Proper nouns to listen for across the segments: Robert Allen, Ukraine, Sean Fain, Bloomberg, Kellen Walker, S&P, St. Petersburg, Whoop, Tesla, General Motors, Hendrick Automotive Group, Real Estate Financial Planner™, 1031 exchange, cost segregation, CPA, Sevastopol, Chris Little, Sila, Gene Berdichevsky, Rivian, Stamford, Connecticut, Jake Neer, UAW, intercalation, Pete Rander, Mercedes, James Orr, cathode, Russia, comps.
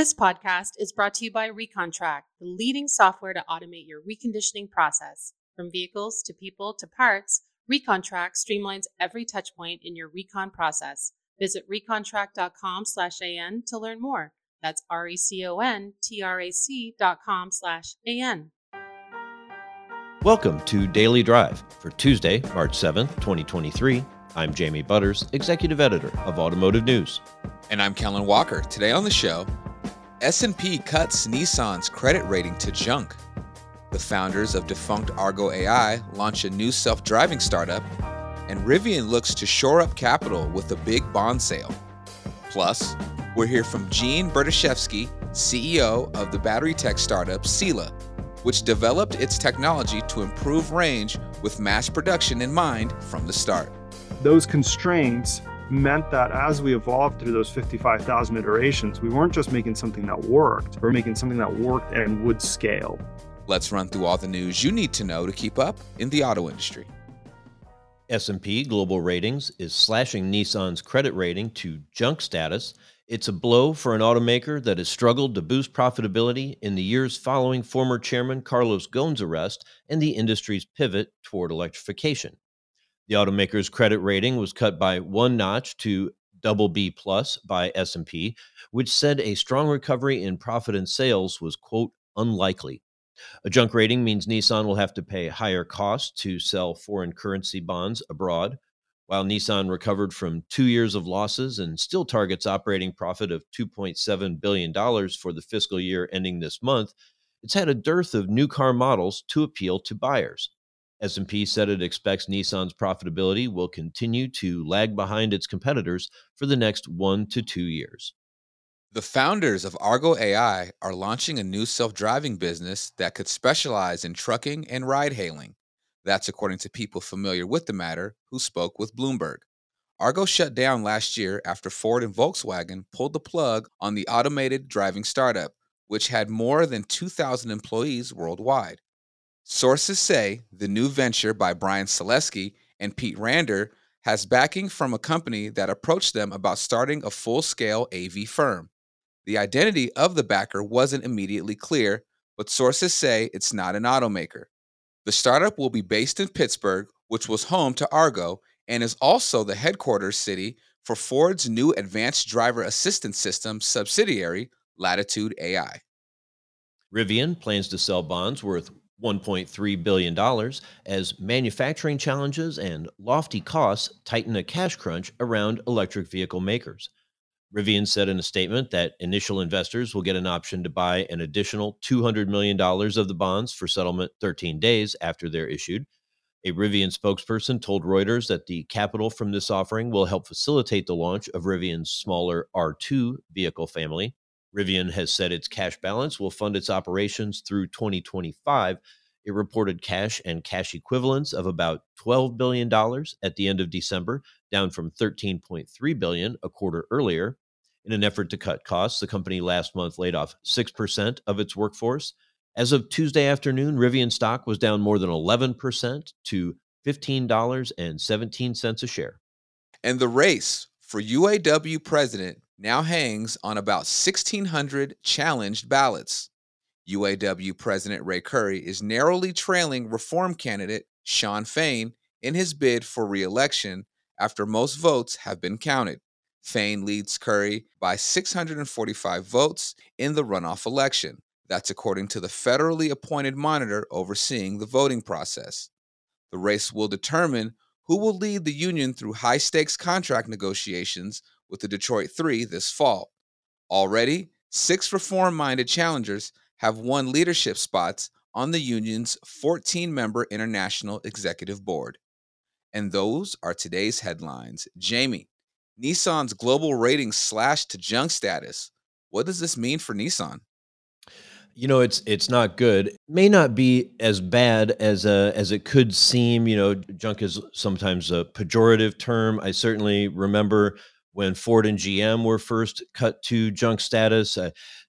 This podcast is brought to you by Recon Trac, the leading software to automate your reconditioning process. From vehicles to people to parts, Recon Trac streamlines every touchpoint in your recon process. Visit recontrac.com/an to learn more. That's recontrac.com/an. Welcome to Daily Drive for Tuesday, March 7th, 2023. I'm Jamie Butters, Executive Editor of Automotive News. And I'm Kellen Walker. Today on the show, S&P cuts Nissan's credit rating to junk. The founders of defunct Argo AI launch a new self-driving startup. And Rivian looks to shore up capital with a big bond sale. Plus, we'll hear from Gene Berdichevsky, CEO of the battery tech startup Sila, which developed its technology to improve range with mass production in mind from the start. Those constraints meant that as we evolved through those 55,000 iterations, we weren't just making something that worked, we were making something that worked and would scale. Let's run through all the news you need to know to keep up in the auto industry. S&P Global Ratings is slashing Nissan's credit rating to junk status. It's a blow for an automaker that has struggled to boost profitability in the years following former chairman Carlos Ghosn's arrest and the industry's pivot toward electrification. The automaker's credit rating was cut by one notch to BB+ by S&P, which said a strong recovery in profit and sales was, quote, unlikely. A junk rating means Nissan will have to pay higher costs to sell foreign currency bonds abroad. While Nissan recovered from 2 years of losses and still targets operating profit of $2.7 billion for the fiscal year ending this month, it's had a dearth of new car models to appeal to buyers. S&P said it expects Nissan's profitability will continue to lag behind its competitors for the next 1 to 2 years. The founders of Argo AI are launching a new self-driving business that could specialize in trucking and ride-hailing. That's according to people familiar with the matter who spoke with Bloomberg. Argo shut down last year after Ford and Volkswagen pulled the plug on the automated driving startup, which had more than 2,000 employees worldwide. Sources say the new venture by Brian Salesky and Pete Rander has backing from a company that approached them about starting a full-scale AV firm. The identity of the backer wasn't immediately clear, but sources say it's not an automaker. The startup will be based in Pittsburgh, which was home to Argo, and is also the headquarters city for Ford's new advanced driver assistance system subsidiary, Latitude AI. Rivian plans to sell bonds worth $1.3 billion as manufacturing challenges and lofty costs tighten a cash crunch around electric vehicle makers. Rivian said in a statement that initial investors will get an option to buy an additional $200 million of the bonds for settlement 13 days after they're issued. A Rivian spokesperson told Reuters that the capital from this offering will help facilitate the launch of Rivian's smaller R2 vehicle family. Rivian has said its cash balance will fund its operations through 2025. It reported cash and cash equivalents of about $12 billion at the end of December, down from $13.3 billion a quarter earlier. In an effort to cut costs, the company last month laid off 6% of its workforce. As of Tuesday afternoon, Rivian stock was down more than 11% to $15.17 a share. And the race for UAW president now hangs on about 1,600 challenged ballots. UAW President Ray Curry is narrowly trailing reform candidate Sean Fain in his bid for re-election after most votes have been counted. Fain leads Curry by 645 votes in the runoff election. That's according to the federally appointed monitor overseeing the voting process. The race will determine who will lead the union through high-stakes contract negotiations with the Detroit Three this fall. Already, 6 reform-minded challengers have won leadership spots on the union's 14-member International Executive Board. And those are today's headlines. Jamie, Nissan's global ratings slashed to junk status. What does this mean for Nissan? You know, it's not good. It may not be as bad as it could seem. You know, junk is sometimes a pejorative term. I certainly remember when Ford and GM were first cut to junk status.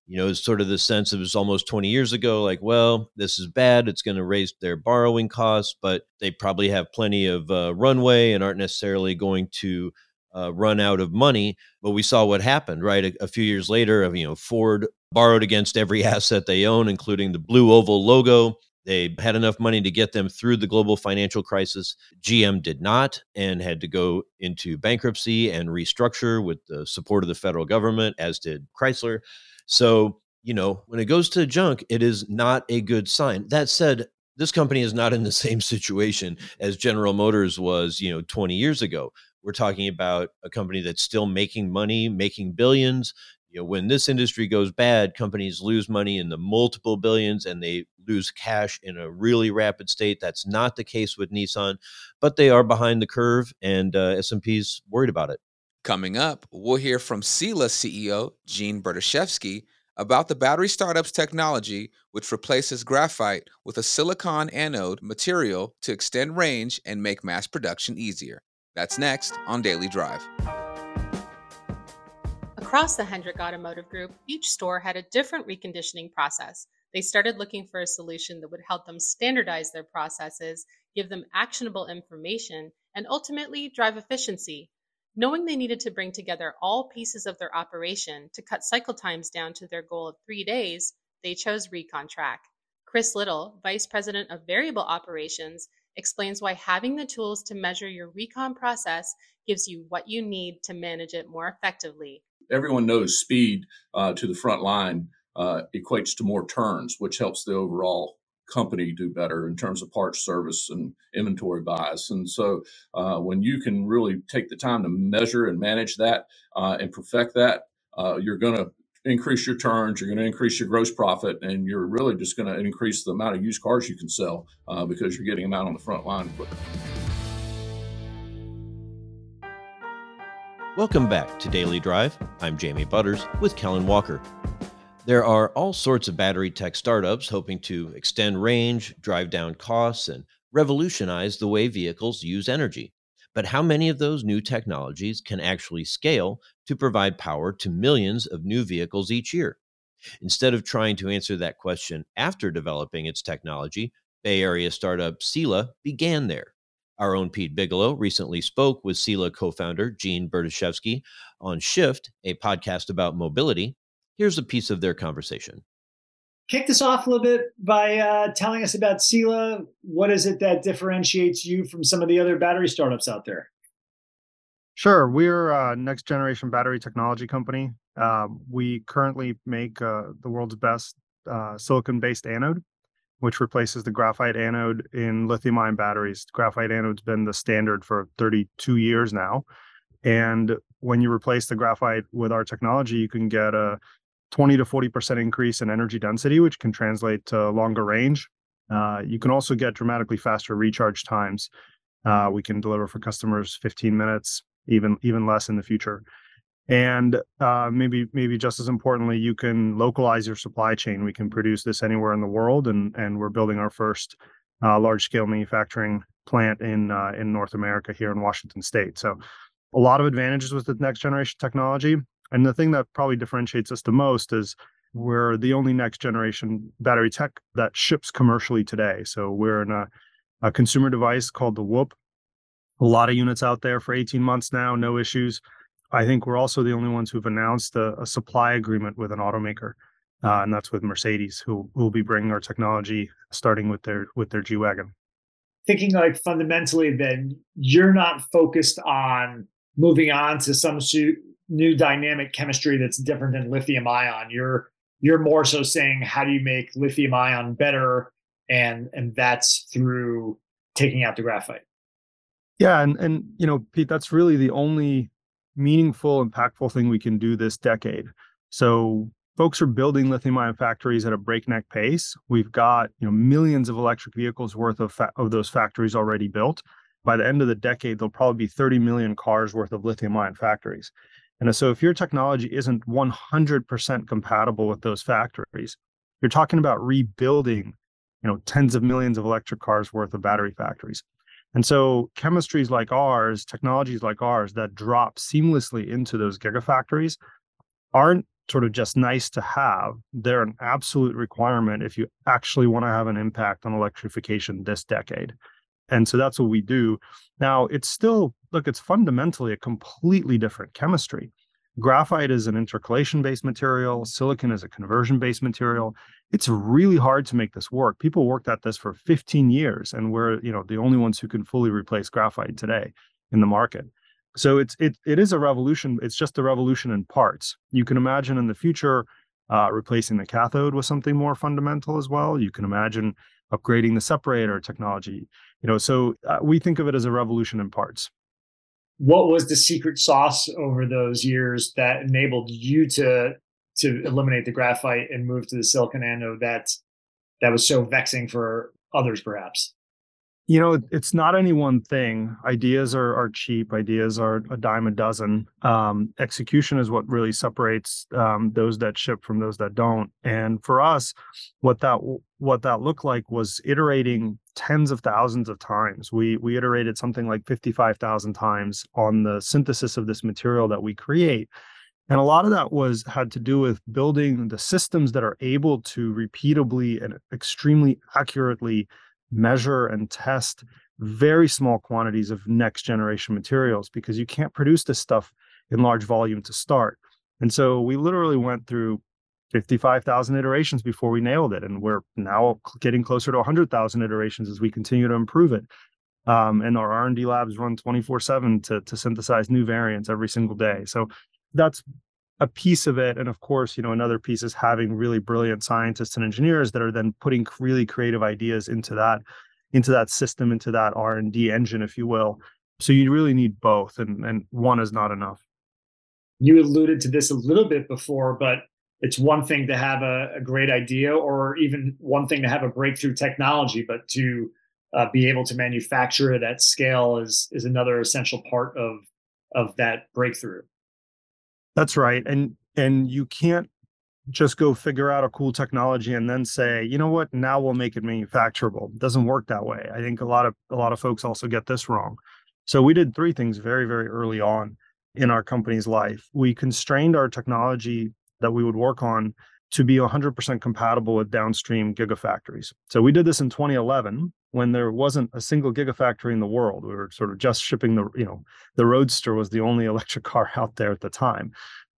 You know, it's sort of the sense it was almost 20 years ago, like, well, this is bad. It's going to raise their borrowing costs, but they probably have plenty of runway and aren't necessarily going to run out of money. But we saw what happened, right? A few years later, Ford borrowed against every asset they own, including the blue oval logo. They had enough money to get them through the global financial crisis. GM did not and had to go into bankruptcy and restructure with the support of the federal government, as did Chrysler. So, you know, when it goes to junk, it is not a good sign. That said, this company is not in the same situation as General Motors was, 20 years ago. We're talking about a company that's still making money, making billions. When this industry goes bad, companies lose money in the multiple billions and they lose cash in a really rapid state. That's not the case with Nissan, but they are behind the curve, and S&P's worried about it. Coming up, we'll hear from Sila CEO Gene Berdichevsky about the battery startup's technology, which replaces graphite with a silicon anode material to extend range and make mass production easier. That's next on Daily Drive. Across the Hendrick Automotive Group, each store had a different reconditioning process. They started looking for a solution that would help them standardize their processes, give them actionable information, and ultimately drive efficiency. Knowing they needed to bring together all pieces of their operation to cut cycle times down to their goal of 3 days, they chose Recon Trac. Chris Little, Vice President of Variable Operations, explains why having the tools to measure your recon process gives you what you need to manage it more effectively. Everyone knows speed to the front line equates to more turns, which helps the overall company do better in terms of parts, service, and inventory buys. And so when you can really take the time to measure and manage that and perfect that, you're going to increase your turns, you're going to increase your gross profit, and you're really just going to increase the amount of used cars you can sell because you're getting them out on the front line quicker. Welcome back to Daily Drive. I'm Jamie Butters with Kellen Walker. There are all sorts of battery tech startups hoping to extend range, drive down costs, and revolutionize the way vehicles use energy. But how many of those new technologies can actually scale to provide power to millions of new vehicles each year? Instead of trying to answer that question after developing its technology, Bay Area startup Sila began there. Our own Pete Bigelow recently spoke with Sila co-founder Gene Berdichevsky on Shift, a podcast about mobility. Here's a piece of their conversation. Kick this off a little bit by telling us about Sila. What is it that differentiates you from some of the other battery startups out there? Sure. We're a next generation battery technology company. We currently make the world's best silicon-based anode, which replaces the graphite anode in lithium-ion batteries. The graphite anode's been the standard for 32 years now. And when you replace the graphite with our technology, you can get a 20 to 40% increase in energy density, which can translate to longer range. You can also get dramatically faster recharge times. We can deliver for customers 15 minutes, even less in the future. And maybe just as importantly, you can localize your supply chain. We can produce this anywhere in the world, and we're building our first large-scale manufacturing plant in North America here in Washington State. So a lot of advantages with the next generation technology. And the thing that probably differentiates us the most is we're the only next generation battery tech that ships commercially today. So we're in a consumer device called the Whoop. A lot of units out there for 18 months now, no issues. I think we're also the only ones who've announced a supply agreement with an automaker, and that's with Mercedes, who will be bringing our technology starting with their G-Wagon. Thinking like fundamentally, then you're not focused on moving on to some new dynamic chemistry that's different than lithium ion. You're more so saying, how do you make lithium ion better? And that's through taking out the graphite. Yeah. And you know, Pete, that's really the only meaningful, impactful thing we can do this decade. So folks are building lithium ion factories at a breakneck pace. We've got, millions of electric vehicles worth of those factories already built. By the end of the decade, there'll probably be 30 million cars worth of lithium ion factories. And so if your technology isn't 100% compatible with those factories, you're talking about rebuilding, tens of millions of electric cars worth of battery factories. And so chemistries like ours, technologies like ours that drop seamlessly into those gigafactories aren't sort of just nice to have. They're an absolute requirement if you actually want to have an impact on electrification this decade. And so that's what we do. Now, it's fundamentally a completely different chemistry. Graphite is an intercalation-based material. Silicon is a conversion-based material. It's really hard to make this work. People worked at this for 15 years, and we're, you know, the only ones who can fully replace graphite today in the market. So it is a revolution. It's just a revolution in parts. You can imagine in the future replacing the cathode with something more fundamental as well. You can imagine upgrading the separator technology. You know, so we think of it as a revolution in parts. What was the secret sauce over those years that enabled you to eliminate the graphite and move to the silicon anode that was so vexing for others, perhaps? You know, it's not any one thing. Ideas are cheap. Ideas are a dime a dozen. Execution is what really separates those that ship from those that don't. And for us, what that looked like was iterating tens of thousands of times. We iterated something like 55,000 times on the synthesis of this material that we create. And a lot of that had to do with building the systems that are able to repeatably and extremely accurately measure and test very small quantities of next generation materials, because you can't produce this stuff in large volume to start. And so we literally went through 55,000 iterations before we nailed it. And we're now getting closer to 100,000 iterations as we continue to improve it. And our R&D labs run 24/7 to synthesize new variants every single day. So that's a piece of it. And of course, you know, another piece is having really brilliant scientists and engineers that are then putting really creative ideas into that system, into that R&D engine, if you will. So you really need both. And one is not enough. You alluded to this a little bit before, but it's one thing to have a great idea, or even one thing to have a breakthrough technology, but to be able to manufacture it at scale is another essential part of that breakthrough. That's right. And you can't just go figure out a cool technology and then say, you know what, now we'll make it manufacturable. It doesn't work that way. I think a lot of folks also get this wrong. So we did three things very, very early on in our company's life. We constrained our technology that we would work on to be 100% compatible with downstream gigafactories. So we did this in 2011 when there wasn't a single gigafactory in the world. We were sort of just shipping the Roadster was the only electric car out there at the time.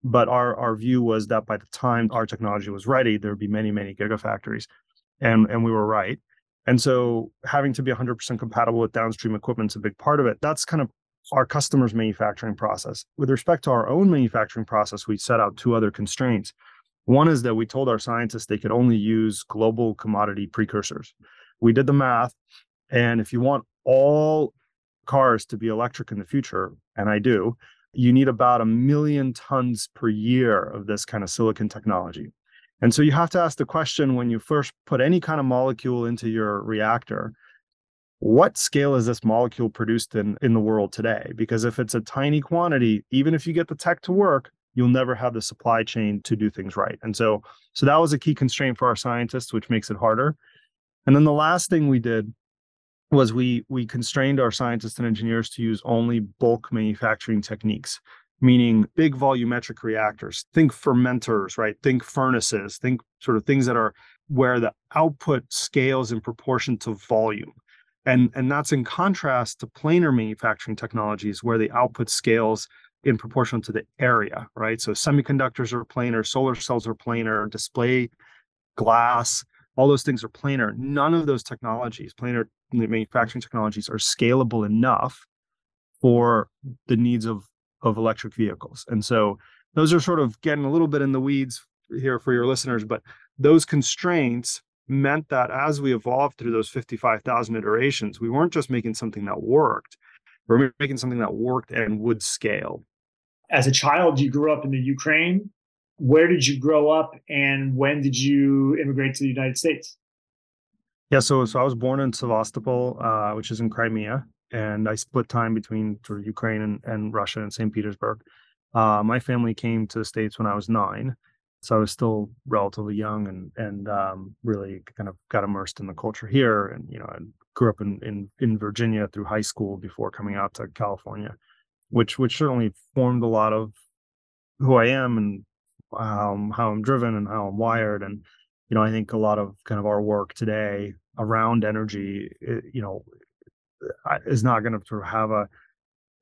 But our view was that by the time our technology was ready, there'd be many, many gigafactories. And we were right. And so having to be 100% compatible with downstream equipment is a big part of it. That's kind of our customer's manufacturing process. With respect to our own manufacturing process, we set out two other constraints. One is that we told our scientists they could only use global commodity precursors. We did the math, and if you want all cars to be electric in the future, and I do, you need about 1 million tons per year of this kind of silicon technology. And so you have to ask the question, when you first put any kind of molecule into your reactor, what scale is this molecule produced in the world today? Because if it's a tiny quantity, even if you get the tech to work, you'll never have the supply chain to do things right. And so that was a key constraint for our scientists, which makes it harder. And then the last thing we did was we constrained our scientists and engineers to use only bulk manufacturing techniques, meaning big volumetric reactors. Think fermenters, right? Think furnaces, think sort of things that are where the output scales in proportion to volume. And that's in contrast to planar manufacturing technologies, where the output scales in proportion to the area, right? So semiconductors are planar, solar cells are planar, display, glass, all those things are planar. None of those technologies, planar manufacturing technologies, are scalable enough for the needs of electric vehicles. And so those are sort of getting a little bit in the weeds here for your listeners, but those constraints meant that as we evolved through those 55,000 iterations, we weren't just making something that worked, we were making something that worked and would scale. As a child, you grew up in the Ukraine. Where did you grow up, and when did you immigrate to the United States? Yeah, so I was born in Sevastopol, which is in Crimea, and I split time between sort of Ukraine and Russia and St. Petersburg. My family came to the States when I was 9. So I was still relatively young and really kind of got immersed in the culture here. And, you know, I grew up in Virginia through high school before coming out to California, which certainly formed a lot of who I am and how I'm driven and how I'm wired. And, you know, I think a lot of kind of our work today around energy, is not going to sort of have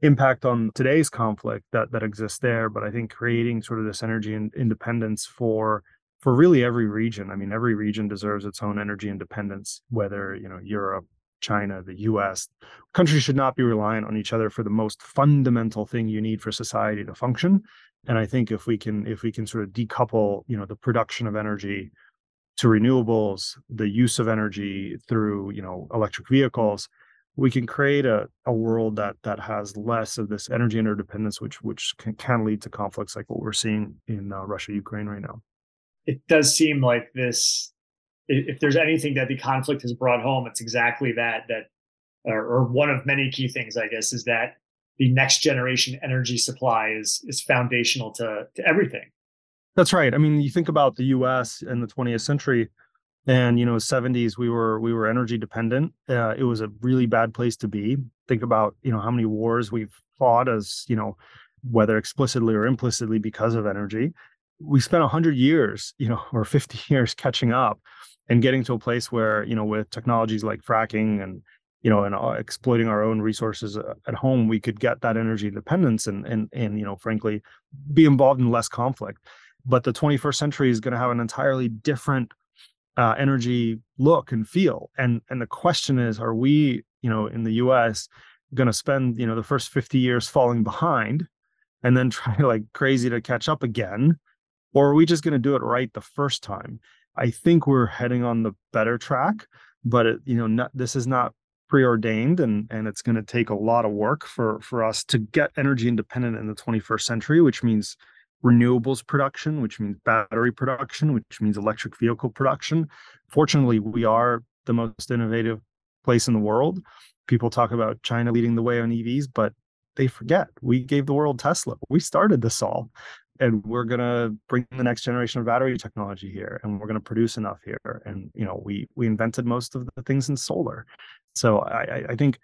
impact on today's conflict that exists there, but I think creating sort of this energy and independence for really every region. I mean, every region deserves its own energy independence, whether, Europe, China, the US. Countries should not be reliant on each other for the most fundamental thing you need for society to function. And I think if we can sort of decouple, the production of energy to renewables, the use of energy through, electric vehicles, we can create a world that has less of this energy interdependence, which can lead to conflicts like what we're seeing in Russia, Ukraine right now. It does seem like this, if there's anything that the conflict has brought home, it's exactly that, or one of many key things, I guess, is that the next generation energy supply is foundational to everything. That's right. I mean, you think about the U.S. in the 20th century, and 70s we were energy dependent. It was a really bad place to be. Think about how many wars we've fought, as whether explicitly or implicitly, because of energy. We spent 100 years, or 50 years catching up and getting to a place where, with technologies like fracking and, and exploiting our own resources at home, we could get that energy independence and frankly, be involved in less conflict. But the 21st century is going to have an entirely different energy look and feel. And the question is, are we, in the US, going to spend, the first 50 years falling behind and then try like crazy to catch up again? Or are we just going to do it right the first time? I think we're heading on the better track, but this is not preordained, and it's going to take a lot of work for us to get energy independent in the 21st century, which means renewables production, which means battery production, which means electric vehicle production. Fortunately, we are the most innovative place in the world. People talk about China leading the way on EVs, but they forget we gave the world Tesla. We started this all. And we're going to bring the next generation of battery technology here, and we're going to produce enough here. And, we invented most of the things in solar. So I think,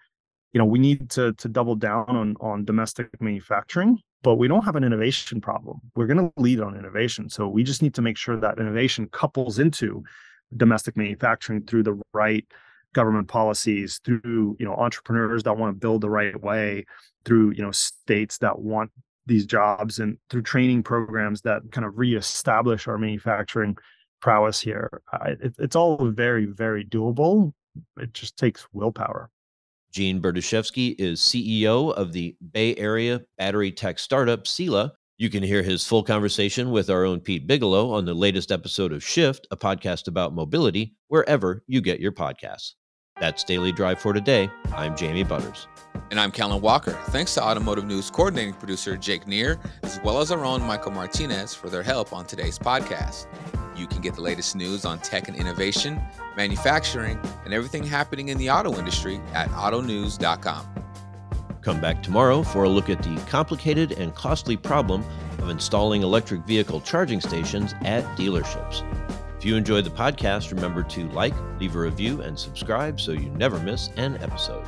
we need to double down on domestic manufacturing, but we don't have an innovation problem. We're going to lead on innovation. So we just need to make sure that innovation couples into domestic manufacturing through the right government policies, through, entrepreneurs that want to build the right way, through, states that want these jobs, and through training programs that kind of reestablish our manufacturing prowess here. It's all very, very doable. It just takes willpower. Gene Berdichevsky is CEO of the Bay Area battery tech startup Sila. You can hear his full conversation with our own Pete Bigelow on the latest episode of Shift, a podcast about mobility, wherever you get your podcasts. That's Daily Drive for today. I'm Jamie Butters. And I'm Callan Walker. Thanks to Automotive News coordinating producer Jake Neer, as well as our own Michael Martinez, for their help on today's podcast. You can get the latest news on tech and innovation, manufacturing, and everything happening in the auto industry at autonews.com. Come back tomorrow for a look at the complicated and costly problem of installing electric vehicle charging stations at dealerships. If you enjoyed the podcast, remember to like, leave a review, and subscribe so you never miss an episode.